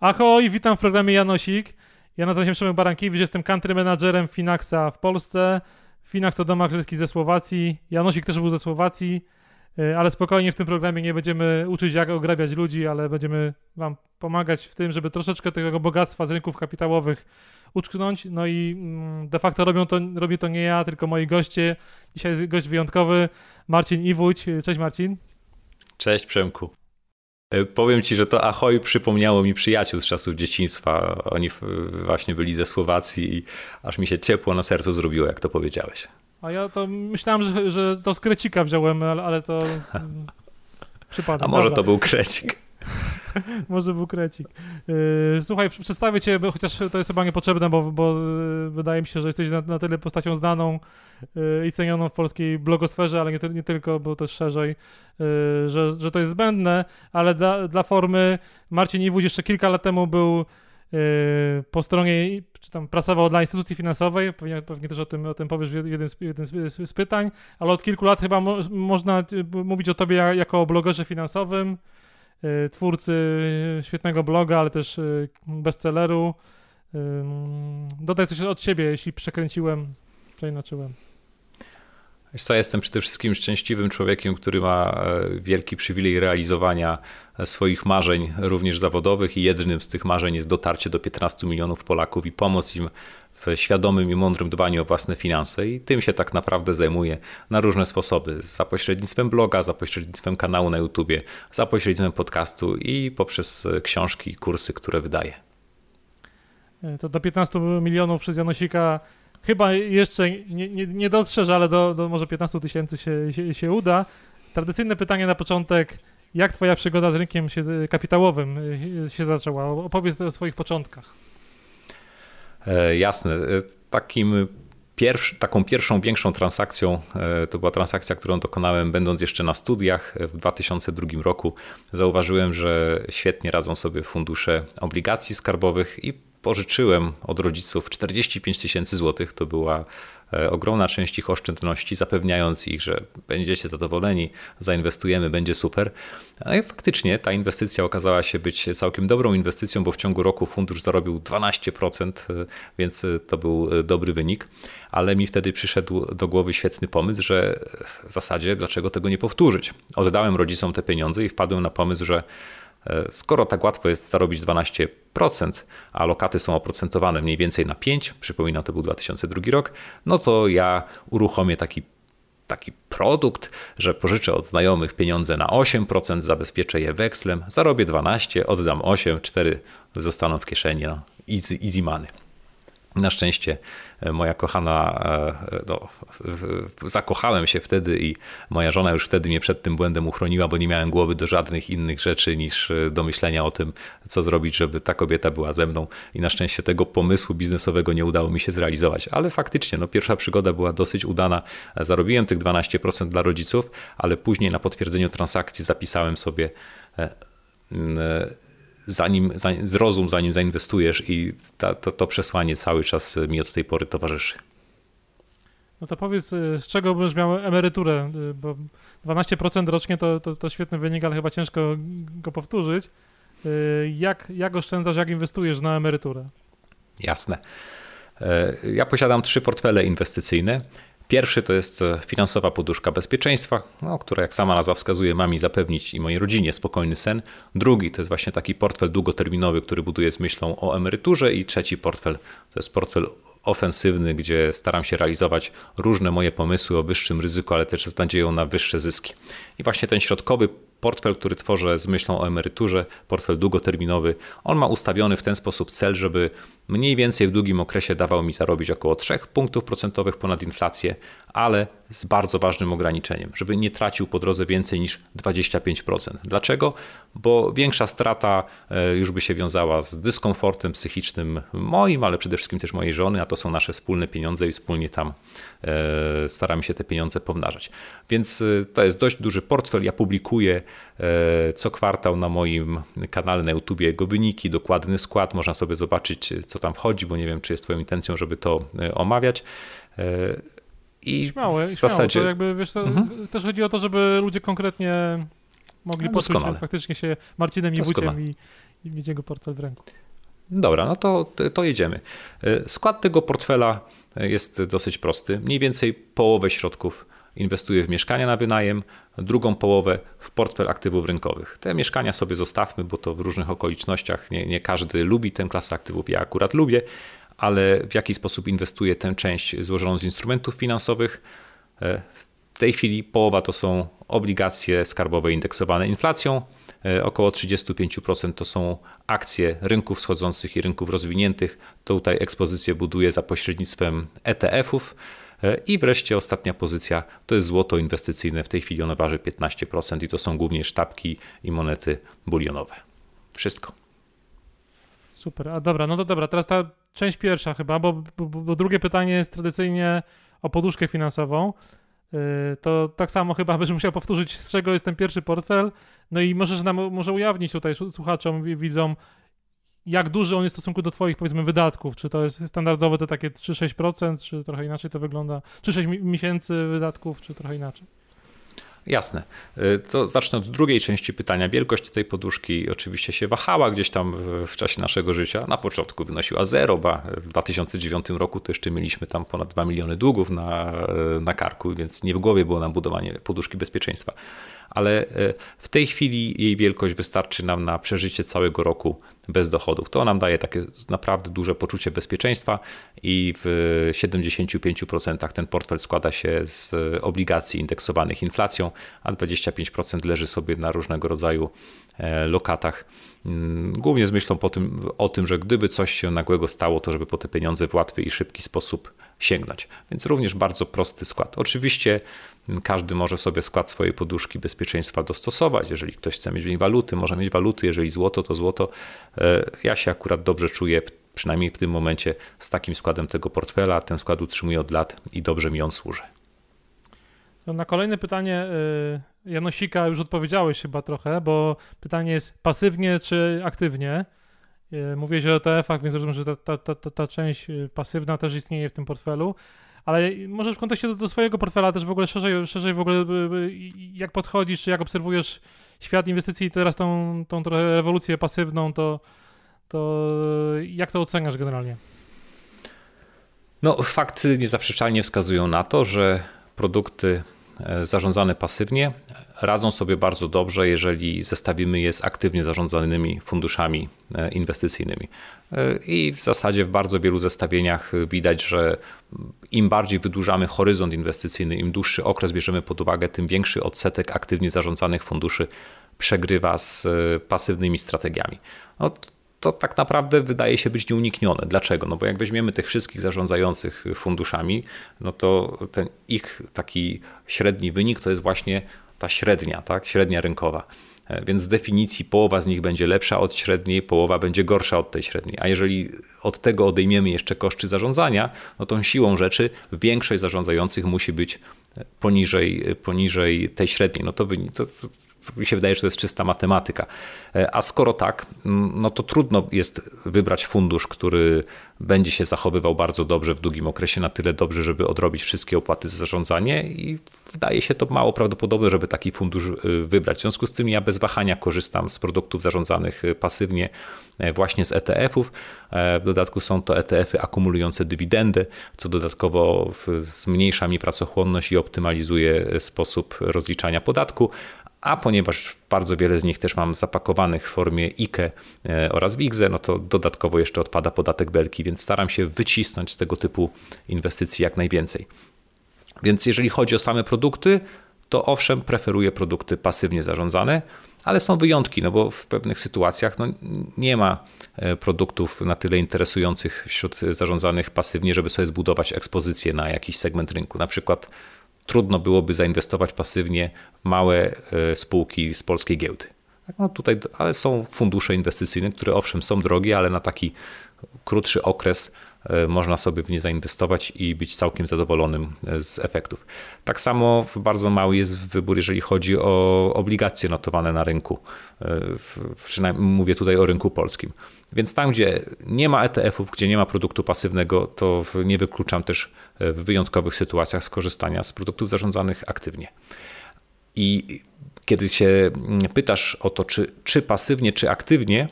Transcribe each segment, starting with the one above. Ahoj, witam w programie Janosik. Ja nazywam się Przemek Barankiewicz, jestem country managerem Finaxa w Polsce. Finax to dom maklerski ze Słowacji. Janosik też był ze Słowacji, ale spokojnie, w tym programie nie będziemy uczyć, jak ograbiać ludzi, ale będziemy wam pomagać w tym, żeby troszeczkę tego bogactwa z rynków kapitałowych uczknąć. No i de facto robię to nie ja, tylko moi goście. Dzisiaj jest gość wyjątkowy, Marcin Iwuć. Cześć Marcin. Cześć Przemku. Powiem ci, że to ahoj przypomniało mi przyjaciół z czasów dzieciństwa. Oni właśnie byli ze Słowacji i aż mi się ciepło na sercu zrobiło, jak to powiedziałeś. A ja to myślałem, że to z krecika wziąłem, ale to przypadek. A może dobra. To był krecik. Może był krecik. Słuchaj, przedstawię cię, chociaż to jest chyba niepotrzebne, bo wydaje mi się, że jesteś na tyle postacią znaną i cenioną w polskiej blogosferze, ale nie tylko, bo też szerzej, że to jest zbędne, ale dla formy Marcin Iwuć jeszcze kilka lat temu był po stronie, czy tam pracował dla instytucji finansowej, pewnie też o tym powiesz w jednym z pytań, ale od kilku lat chyba można mówić o tobie jako o blogerze finansowym, twórcy świetnego bloga, ale też bestselleru. Dodaj coś od siebie, jeśli przekręciłem, przeinaczyłem. Wiesz co, jestem przede wszystkim szczęśliwym człowiekiem, który ma wielki przywilej realizowania swoich marzeń, również zawodowych, i jednym z tych marzeń jest dotarcie do 15 milionów Polaków i pomoc im w świadomym i mądrym dbaniu o własne finanse, i tym się tak naprawdę zajmuję na różne sposoby, za pośrednictwem bloga, za pośrednictwem kanału na YouTubie, za pośrednictwem podcastu i poprzez książki i kursy, które wydaję. To do 15 milionów przez Janosika chyba jeszcze nie dotrze, ale do może 15 tysięcy się uda. Tradycyjne pytanie na początek, jak twoja przygoda z rynkiem kapitałowym się zaczęła? Opowiedz o swoich początkach. Jasne. Taką pierwszą większą transakcją to była transakcja, którą dokonałem będąc jeszcze na studiach w 2002 roku. Zauważyłem, że świetnie radzą sobie fundusze obligacji skarbowych i pożyczyłem od rodziców 45 tysięcy złotych. To była ogromna część ich oszczędności, zapewniając ich, że będziecie zadowoleni, zainwestujemy, będzie super. No i faktycznie ta inwestycja okazała się być całkiem dobrą inwestycją, bo w ciągu roku fundusz zarobił 12%, więc to był dobry wynik. Ale mi wtedy przyszedł do głowy świetny pomysł, że w zasadzie dlaczego tego nie powtórzyć. Oddałem rodzicom te pieniądze i wpadłem na pomysł, że skoro tak łatwo jest zarobić 12%, a lokaty są oprocentowane mniej więcej na 5%, przypominam, to był 2002 rok, no to ja uruchomię taki produkt, że pożyczę od znajomych pieniądze na 8%, zabezpieczę je wekslem, zarobię 12%, oddam 8%, 4% zostaną w kieszeni, no, easy money. Na szczęście moja kochana, zakochałem się wtedy i moja żona już wtedy mnie przed tym błędem uchroniła, bo nie miałem głowy do żadnych innych rzeczy niż do myślenia o tym, co zrobić, żeby ta kobieta była ze mną, i na szczęście tego pomysłu biznesowego nie udało mi się zrealizować. Ale faktycznie pierwsza przygoda była dosyć udana. Zarobiłem tych 12% dla rodziców, ale później na potwierdzeniu transakcji zapisałem sobie zanim zainwestujesz, i to przesłanie cały czas mi od tej pory towarzyszy. No to powiedz, z czego byś miał emeryturę, bo 12% rocznie to świetny wynik, ale chyba ciężko go powtórzyć. Jak oszczędzasz, jak inwestujesz na emeryturę? Jasne. Ja posiadam 3 portfele inwestycyjne. Pierwszy to jest finansowa poduszka bezpieczeństwa, która, jak sama nazwa wskazuje, ma mi zapewnić i mojej rodzinie spokojny sen. Drugi to jest właśnie taki portfel długoterminowy, który buduję z myślą o emeryturze, i trzeci portfel to jest portfel ofensywny, gdzie staram się realizować różne moje pomysły o wyższym ryzyku, ale też z nadzieją na wyższe zyski. I właśnie ten środkowy portfel, który tworzę z myślą o emeryturze, portfel długoterminowy, on ma ustawiony w ten sposób cel, żeby mniej więcej w długim okresie dawał mi zarobić około 3 punktów procentowych ponad inflację, ale z bardzo ważnym ograniczeniem, żeby nie tracił po drodze więcej niż 25%. Dlaczego? Bo większa strata już by się wiązała z dyskomfortem psychicznym moim, ale przede wszystkim też mojej żony, a to są nasze wspólne pieniądze i wspólnie tam staramy się te pieniądze pomnażać. Więc to jest dość duży portfel. Ja publikuję co kwartał na moim kanale na YouTubie jego wyniki, dokładny skład. Można sobie zobaczyć, co tam wchodzi, bo nie wiem, czy jest twoją intencją, żeby to omawiać. I śmiałe, w zasadzie to jakby, wiesz, też chodzi o to, żeby ludzie konkretnie mogli poczuć się faktycznie Marcinem Iwuciem i i mieć jego portfel w ręku. Dobra, no to jedziemy. Skład tego portfela jest dosyć prosty. Mniej więcej połowę środków inwestuję w mieszkania na wynajem, drugą połowę w portfel aktywów rynkowych. Te mieszkania sobie zostawmy, bo to w różnych okolicznościach nie każdy lubi tę klasę aktywów. Ja akurat lubię, ale w jaki sposób inwestuję tę część złożoną z instrumentów finansowych? W tej chwili połowa to są obligacje skarbowe indeksowane inflacją, około 35% to są akcje rynków wschodzących i rynków rozwiniętych. Tutaj ekspozycję buduję za pośrednictwem ETF-ów. I wreszcie ostatnia pozycja to jest złoto inwestycyjne. W tej chwili ono waży 15% i to są głównie sztabki i monety bulionowe. Wszystko. Super, a dobra, no to dobra, teraz ta część pierwsza chyba, bo drugie pytanie jest tradycyjnie o poduszkę finansową. To tak samo chyba byś musiał powtórzyć, z czego jest ten pierwszy portfel. No i możesz nam może ujawnić tutaj słuchaczom i widzom, jak duży on jest w stosunku do twoich, powiedzmy, wydatków. Czy to jest standardowe to takie 3-6%, czy trochę inaczej to wygląda? Czy 6 miesięcy wydatków, czy trochę inaczej? Jasne. To zacznę od drugiej części pytania. Wielkość tej poduszki oczywiście się wahała gdzieś tam w czasie naszego życia. Na początku wynosiła 0, bo w 2009 roku to jeszcze mieliśmy tam ponad 2 miliony długów na karku, więc nie w głowie było nam budowanie poduszki bezpieczeństwa. Ale w tej chwili jej wielkość wystarczy nam na przeżycie całego roku bez dochodów. To nam daje takie naprawdę duże poczucie bezpieczeństwa i w 75% ten portfel składa się z obligacji indeksowanych inflacją, a 25% leży sobie na różnego rodzaju lokatach. Głównie z myślą o tym, że gdyby coś się nagłego stało, to żeby po te pieniądze w łatwy i szybki sposób sięgnąć. Więc również bardzo prosty skład. Oczywiście każdy może sobie skład swojej poduszki bezpieczeństwa dostosować. Jeżeli ktoś chce mieć w niej waluty, może mieć waluty. Jeżeli złoto, to złoto. Ja się akurat dobrze czuję, przynajmniej w tym momencie, z takim składem tego portfela. Ten skład utrzymuję od lat i dobrze mi on służy. Na kolejne pytanie Janosika już odpowiedziałeś chyba trochę, bo pytanie jest pasywnie czy aktywnie. Mówiłeś o ETF-ach, więc rozumiem, że ta część pasywna też istnieje w tym portfelu. Ale możesz w kontekście do swojego portfela też w ogóle szerzej w ogóle jak podchodzisz, czy jak obserwujesz świat inwestycji i teraz tą trochę rewolucję pasywną, to jak to oceniasz generalnie? No, fakty niezaprzeczalnie wskazują na to, że produkty zarządzane pasywnie radzą sobie bardzo dobrze, jeżeli zestawimy je z aktywnie zarządzanymi funduszami inwestycyjnymi. I w zasadzie w bardzo wielu zestawieniach widać, że im bardziej wydłużamy horyzont inwestycyjny, im dłuższy okres bierzemy pod uwagę, tym większy odsetek aktywnie zarządzanych funduszy przegrywa z pasywnymi strategiami. No, to tak naprawdę wydaje się być nieuniknione. Dlaczego? No bo jak weźmiemy tych wszystkich zarządzających funduszami, no to ten ich taki średni wynik to jest właśnie ta średnia, tak? Średnia rynkowa. Więc z definicji połowa z nich będzie lepsza od średniej, połowa będzie gorsza od tej średniej. A jeżeli od tego odejmiemy jeszcze koszty zarządzania, no to siłą rzeczy większość zarządzających musi być poniżej tej średniej. No to mi się wydaje, że to jest czysta matematyka. A skoro tak, no to trudno jest wybrać fundusz, który będzie się zachowywał bardzo dobrze w długim okresie, na tyle dobrze, żeby odrobić wszystkie opłaty za zarządzanie i wydaje się to mało prawdopodobne, żeby taki fundusz wybrać. W związku z tym ja bez wahania korzystam z produktów zarządzanych pasywnie właśnie z ETF-ów. W dodatku są to ETF-y akumulujące dywidendy, co dodatkowo zmniejsza mi pracochłonność i optymalizuje sposób rozliczania podatku. A ponieważ bardzo wiele z nich też mam zapakowanych w formie IKE oraz WIG20, no to dodatkowo jeszcze odpada podatek Belki, więc staram się wycisnąć z tego typu inwestycji jak najwięcej. Więc jeżeli chodzi o same produkty, to owszem, preferuję produkty pasywnie zarządzane, ale są wyjątki, no bo w pewnych sytuacjach no, nie ma produktów na tyle interesujących wśród zarządzanych pasywnie, żeby sobie zbudować ekspozycję na jakiś segment rynku. Na przykład trudno byłoby zainwestować pasywnie w małe spółki z polskiej giełdy. No tutaj, ale są fundusze inwestycyjne, które owszem są drogie, ale na taki krótszy okres można sobie w nie zainwestować i być całkiem zadowolonym z efektów. Tak samo bardzo mały jest wybór, jeżeli chodzi o obligacje notowane na rynku. Przynajmniej mówię tutaj o rynku polskim. Więc tam, gdzie nie ma ETF-ów, gdzie nie ma produktu pasywnego, to nie wykluczam też w wyjątkowych sytuacjach skorzystania z produktów zarządzanych aktywnie. I kiedy się pytasz o to, czy pasywnie, czy aktywnie,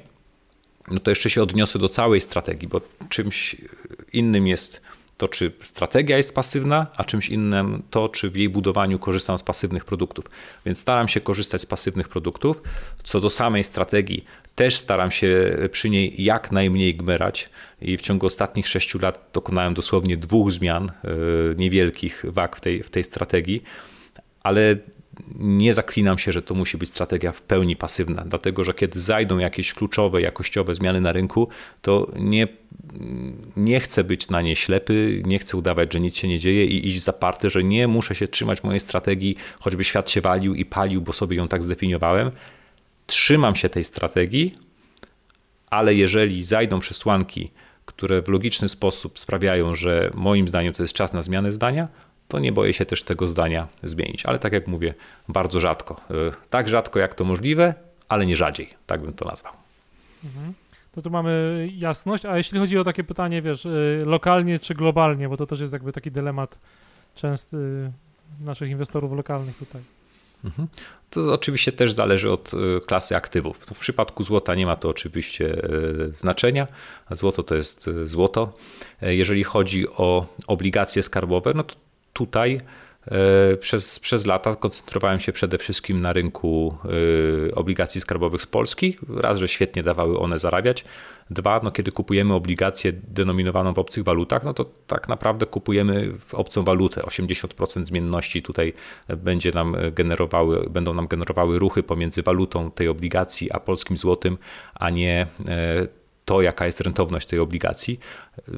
no to jeszcze się odniosę do całej strategii, bo czymś innym jest to, czy strategia jest pasywna, a czymś innym to, czy w jej budowaniu korzystam z pasywnych produktów. Więc staram się korzystać z pasywnych produktów. Co do samej strategii, też staram się przy niej jak najmniej gmerać i w ciągu ostatnich 6 lat dokonałem dosłownie 2 zmian niewielkich wag w tej strategii, ale nie zaklinam się, że to musi być strategia w pełni pasywna, dlatego że kiedy zajdą jakieś kluczowe, jakościowe zmiany na rynku, to nie chcę być na nie ślepy, nie chcę udawać, że nic się nie dzieje i iść zaparty, że nie muszę się trzymać mojej strategii, choćby świat się walił i palił, bo sobie ją tak zdefiniowałem. Trzymam się tej strategii, ale jeżeli zajdą przesłanki, które w logiczny sposób sprawiają, że moim zdaniem to jest czas na zmianę zdania, to nie boję się też tego zdania zmienić. Ale tak jak mówię, bardzo rzadko. Tak rzadko jak to możliwe, ale nie rzadziej. Tak bym to nazwał. No tu mamy jasność. A jeśli chodzi o takie pytanie, wiesz, lokalnie czy globalnie, bo to też jest jakby taki dylemat częsty naszych inwestorów lokalnych tutaj. To oczywiście też zależy od klasy aktywów. W przypadku złota nie ma to oczywiście znaczenia. Złoto to jest złoto. Jeżeli chodzi o obligacje skarbowe, no to tutaj przez lata koncentrowałem się przede wszystkim na rynku obligacji skarbowych z Polski. Raz, że świetnie dawały one zarabiać. 2, no kiedy kupujemy obligację denominowaną w obcych walutach, no to tak naprawdę kupujemy w obcą walutę. 80% zmienności tutaj będą nam generowały ruchy pomiędzy walutą tej obligacji a polskim złotym, a nie to, jaka jest rentowność tej obligacji.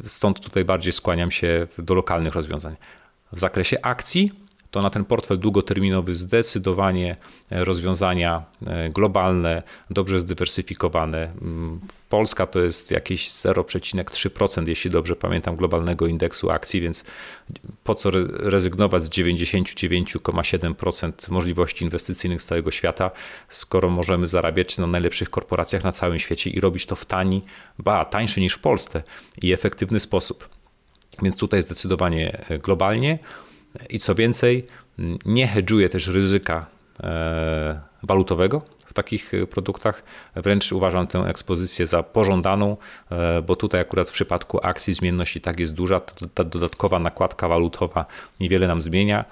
Stąd tutaj bardziej skłaniam się do lokalnych rozwiązań. W zakresie akcji to na ten portfel długoterminowy zdecydowanie rozwiązania globalne, dobrze zdywersyfikowane. Polska to jest jakieś 0,3%, jeśli dobrze pamiętam, globalnego indeksu akcji, więc po co rezygnować z 99,7% możliwości inwestycyjnych z całego świata, skoro możemy zarabiać na najlepszych korporacjach na całym świecie i robić to w tańszy niż w Polsce i efektywny sposób. Więc tutaj zdecydowanie globalnie i co więcej, nie hedżuję też ryzyka walutowego w takich produktach. Wręcz uważam tę ekspozycję za pożądaną, bo tutaj akurat w przypadku akcji zmienność i tak jest duża. Ta dodatkowa nakładka walutowa niewiele nam zmienia.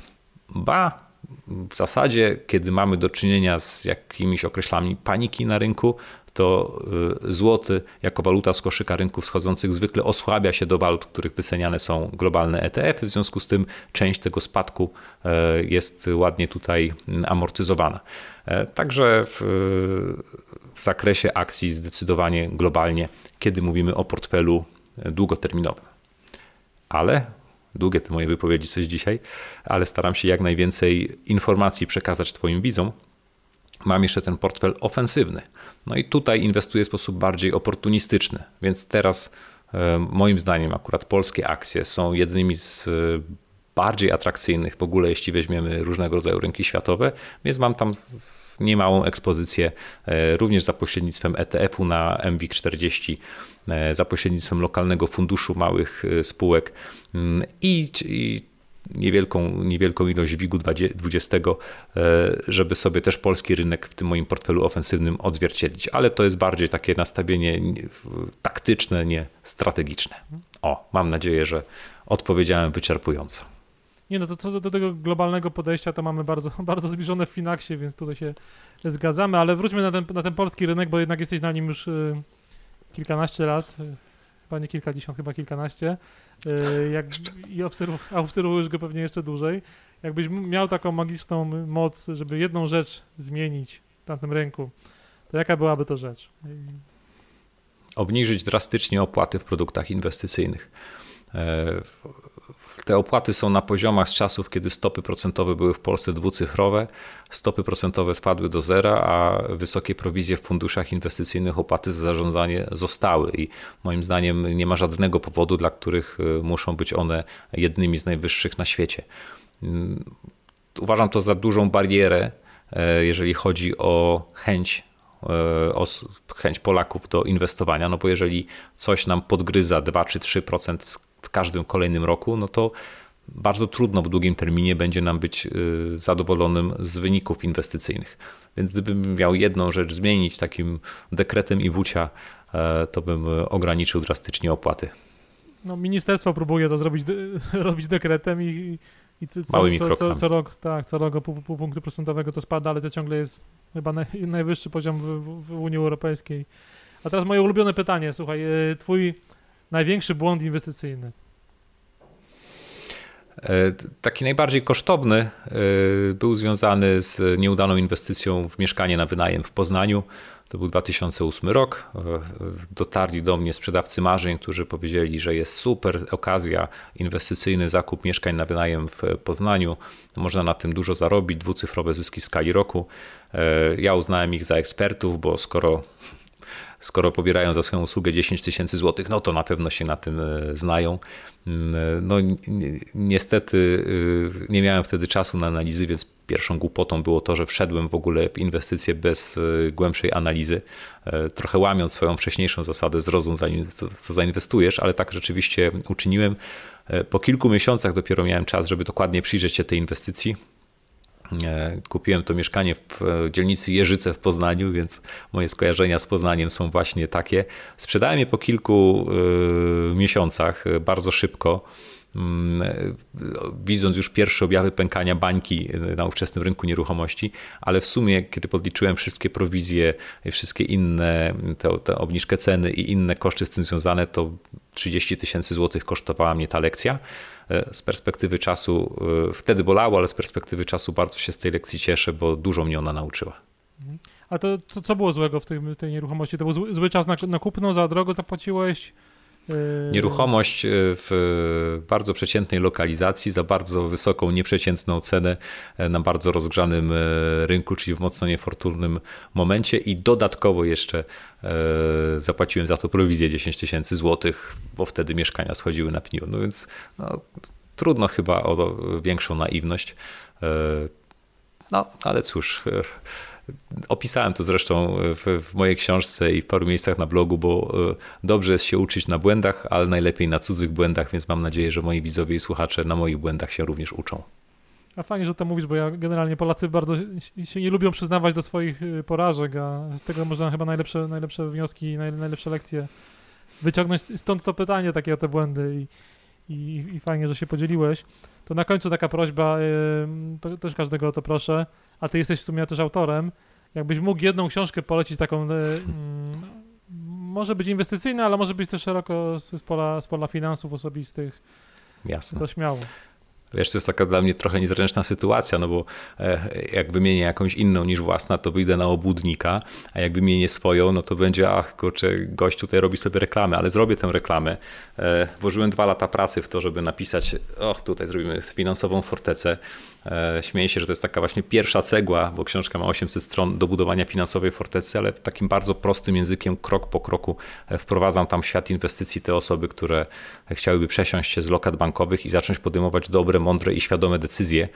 W zasadzie, kiedy mamy do czynienia z jakimiś określami paniki na rynku, to złoty jako waluta z koszyka rynków wschodzących zwykle osłabia się do walut, których wyceniane są globalne ETF-y. W związku z tym część tego spadku jest ładnie tutaj amortyzowana. Także w zakresie akcji zdecydowanie globalnie, kiedy mówimy o portfelu długoterminowym. Ale długie te moje wypowiedzi coś dzisiaj, ale staram się jak najwięcej informacji przekazać Twoim widzom. Mam jeszcze ten portfel ofensywny. No i tutaj inwestuję w sposób bardziej oportunistyczny, więc teraz moim zdaniem akurat polskie akcje są jednymi z bardziej atrakcyjnych w ogóle, jeśli weźmiemy różnego rodzaju rynki światowe, więc mam tam niemałą ekspozycję również za pośrednictwem ETF-u na mWIG40, za pośrednictwem lokalnego funduszu małych spółek i niewielką ilość WIG-20, żeby sobie też polski rynek w tym moim portfelu ofensywnym odzwierciedlić. Ale to jest bardziej takie nastawienie taktyczne, nie strategiczne. Mam nadzieję, że odpowiedziałem wyczerpująco. Nie, no to co do tego globalnego podejścia, to mamy bardzo, bardzo zbliżone w Finaxie, więc tutaj się zgadzamy, ale wróćmy na ten polski rynek, bo jednak jesteś na nim już kilkanaście lat, chyba nie kilkadziesiąt, chyba kilkanaście, obserwujesz go pewnie jeszcze dłużej. Jakbyś miał taką magiczną moc, żeby jedną rzecz zmienić na tym rynku, to jaka byłaby to rzecz? Obniżyć drastycznie opłaty w produktach inwestycyjnych. Te opłaty są na poziomach z czasów, kiedy stopy procentowe były w Polsce dwucyfrowe, stopy procentowe spadły do zera, a wysokie prowizje w funduszach inwestycyjnych, opłaty za zarządzanie zostały i moim zdaniem nie ma żadnego powodu, dla których muszą być one jednymi z najwyższych na świecie. Uważam to za dużą barierę, jeżeli chodzi o chęć Polaków do inwestowania, no bo jeżeli coś nam podgryza 2 czy 3% w każdym kolejnym roku, no to bardzo trudno w długim terminie będzie nam być zadowolonym z wyników inwestycyjnych. Więc gdybym miał jedną rzecz zmienić takim dekretem Iwucia, to bym ograniczył drastycznie opłaty. No, ministerstwo próbuje to zrobić, robić dekretem i co rok, tak, co rok o pół punktu procentowego to spada, ale to ciągle jest chyba najwyższy poziom w Unii Europejskiej. A teraz moje ulubione pytanie, słuchaj, twój największy błąd inwestycyjny? Taki najbardziej kosztowny był związany z nieudaną inwestycją w mieszkanie na wynajem w Poznaniu. To był 2008 rok. Dotarli do mnie sprzedawcy marzeń, którzy powiedzieli, że jest super okazja, inwestycyjny zakup mieszkań na wynajem w Poznaniu. Można na tym dużo zarobić, dwucyfrowe zyski w skali roku. Ja uznałem ich za ekspertów, bo skoro pobierają za swoją usługę 10 tysięcy złotych, no to na pewno się na tym znają. No niestety nie miałem wtedy czasu na analizy, więc pierwszą głupotą było to, że wszedłem w ogóle w inwestycje bez głębszej analizy, trochę łamiąc swoją wcześniejszą zasadę zrozum, co zainwestujesz, ale tak rzeczywiście uczyniłem. Po kilku miesiącach dopiero miałem czas, żeby dokładnie przyjrzeć się tej inwestycji. Kupiłem to mieszkanie w dzielnicy Jeżyce w Poznaniu, więc moje skojarzenia z Poznaniem są właśnie takie. Sprzedałem je po kilku miesiącach bardzo szybko, widząc już pierwsze objawy pękania bańki na ówczesnym rynku nieruchomości, ale w sumie, kiedy podliczyłem wszystkie prowizje, wszystkie inne, tę obniżkę ceny i inne koszty z tym związane, to 30 tysięcy złotych kosztowała mnie ta lekcja. Z perspektywy czasu wtedy bolało, ale z perspektywy czasu bardzo się z tej lekcji cieszę, bo dużo mnie ona nauczyła. A to co było złego w tej nieruchomości? To był zły czas na kupno, za drogo zapłaciłeś? Nieruchomość w bardzo przeciętnej lokalizacji za bardzo wysoką, nieprzeciętną cenę na bardzo rozgrzanym rynku, czyli w mocno niefortunnym momencie, i dodatkowo jeszcze zapłaciłem za to prowizję 10 tysięcy złotych, bo wtedy mieszkania schodziły na pniu. No więc trudno chyba o większą naiwność. No ale cóż... Opisałem to zresztą w mojej książce i w paru miejscach na blogu, bo dobrze jest się uczyć na błędach, ale najlepiej na cudzych błędach, więc mam nadzieję, że moi widzowie i słuchacze na moich błędach się również uczą. A fajnie, że to mówisz, bo ja generalnie Polacy bardzo się nie lubią przyznawać do swoich porażek, a z tego można chyba najlepsze wnioski i najlepsze lekcje wyciągnąć. Stąd to pytanie takie o te błędy i fajnie, że się podzieliłeś. To na końcu taka prośba, to też każdego o to proszę, a ty jesteś w sumie też autorem. Jakbyś mógł jedną książkę polecić, taką może być inwestycyjna, ale może być też szeroko z pola finansów osobistych. Jasne. To śmiało. Wiesz, to jest taka dla mnie trochę niezręczna sytuacja, no bo jak wymienię jakąś inną niż własna, to wyjdę na obłudnika, a jak wymienię swoją, no to będzie, ach kurczę, gość tutaj robi sobie reklamę, ale zrobię tę reklamę. Włożyłem 2 lata pracy w to, żeby napisać, tutaj zrobimy Finansową Fortecę. Śmieję się, że to jest taka właśnie pierwsza cegła, bo książka ma 800 stron do budowania Finansowej Fortecy, ale takim bardzo prostym językiem, krok po kroku wprowadzam tam w świat inwestycji te osoby, które chciałyby przesiąść się z lokat bankowych i zacząć podejmować dobre, mądre i świadome decyzje,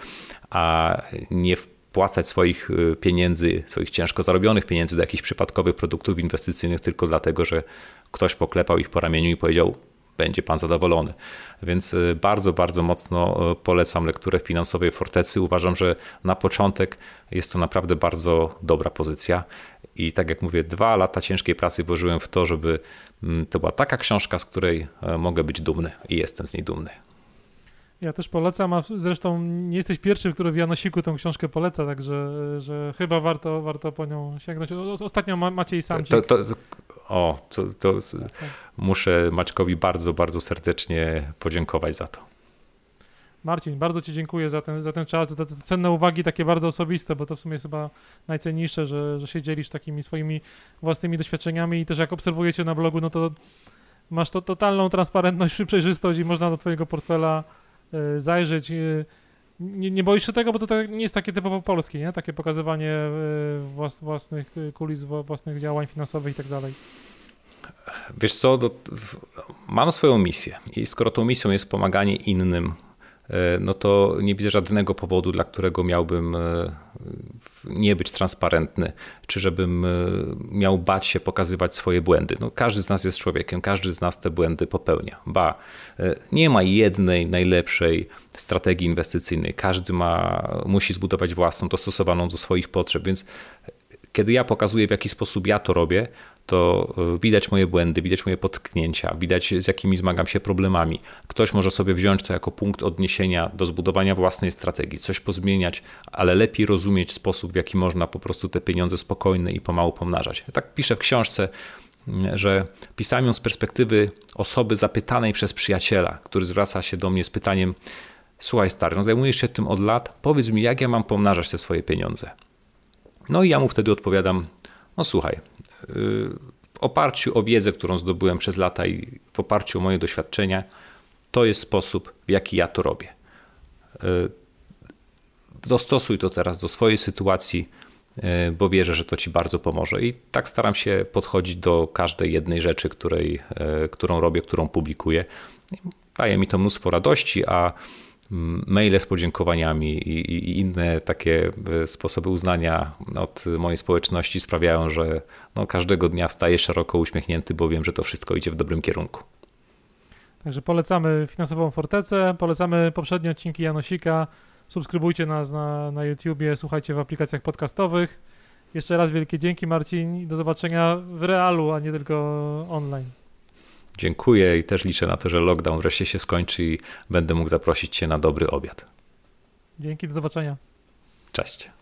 a nie wpłacać swoich pieniędzy, swoich ciężko zarobionych pieniędzy do jakichś przypadkowych produktów inwestycyjnych tylko dlatego, że ktoś poklepał ich po ramieniu i powiedział: będzie pan zadowolony. Więc bardzo, bardzo mocno polecam lekturę Finansowej Fortecy. Uważam, że na początek jest to naprawdę bardzo dobra pozycja. I tak jak mówię, 2 lata ciężkiej pracy włożyłem w to, żeby to była taka książka, z której mogę być dumny i jestem z niej dumny. Ja też polecam, a zresztą nie jesteś pierwszy, który w Janosiku tę książkę poleca, także że chyba warto po nią sięgnąć. Ostatnio Maciej Samcik. Muszę Maćkowi bardzo, bardzo serdecznie podziękować za to. Marcin, bardzo ci dziękuję za ten czas, za te cenne uwagi takie bardzo osobiste, bo to w sumie jest chyba najcenniejsze, że się dzielisz takimi swoimi własnymi doświadczeniami i też jak obserwujecie na blogu, no to masz to totalną transparentność i przejrzystość i można do twojego portfela zajrzeć. Nie boisz się tego, bo to nie jest takie typowo polskie, nie? Takie pokazywanie własnych kulis, własnych działań finansowych i tak dalej. Wiesz co, mam swoją misję i skoro tą misją jest pomaganie innym, no to nie widzę żadnego powodu, dla którego miałbym nie być transparentny, czy żebym miał bać się pokazywać swoje błędy. No, każdy z nas jest człowiekiem, każdy z nas te błędy popełnia. Ba, nie ma jednej najlepszej strategii inwestycyjnej. Każdy musi zbudować własną, dostosowaną do swoich potrzeb, więc kiedy ja pokazuję, w jaki sposób ja to robię, to widać moje błędy, widać moje potknięcia, widać, z jakimi zmagam się problemami. Ktoś może sobie wziąć to jako punkt odniesienia do zbudowania własnej strategii, coś pozmieniać, ale lepiej rozumieć sposób, w jaki można po prostu te pieniądze spokojnie i pomału pomnażać. Ja tak piszę w książce, że pisałem ją z perspektywy osoby zapytanej przez przyjaciela, który zwraca się do mnie z pytaniem: słuchaj stary, no zajmujesz się tym od lat, powiedz mi, jak ja mam pomnażać te swoje pieniądze? No i ja mu wtedy odpowiadam: no słuchaj, w oparciu o wiedzę, którą zdobyłem przez lata i w oparciu o moje doświadczenia, to jest sposób, w jaki ja to robię. Dostosuj to teraz do swojej sytuacji, bo wierzę, że to ci bardzo pomoże. I tak staram się podchodzić do każdej jednej rzeczy, którą robię, którą publikuję. Daje mi to mnóstwo radości, a maile z podziękowaniami i inne takie sposoby uznania od mojej społeczności sprawiają, że no każdego dnia wstaję szeroko uśmiechnięty, bo wiem, że to wszystko idzie w dobrym kierunku. Także polecamy Finansową Fortecę, polecamy poprzednie odcinki Janosika, subskrybujcie nas na YouTubie, słuchajcie w aplikacjach podcastowych. Jeszcze raz wielkie dzięki, Marcin, i do zobaczenia w realu, a nie tylko online. Dziękuję i też liczę na to, że lockdown wreszcie się skończy i będę mógł zaprosić cię na dobry obiad. Dzięki, do zobaczenia. Cześć.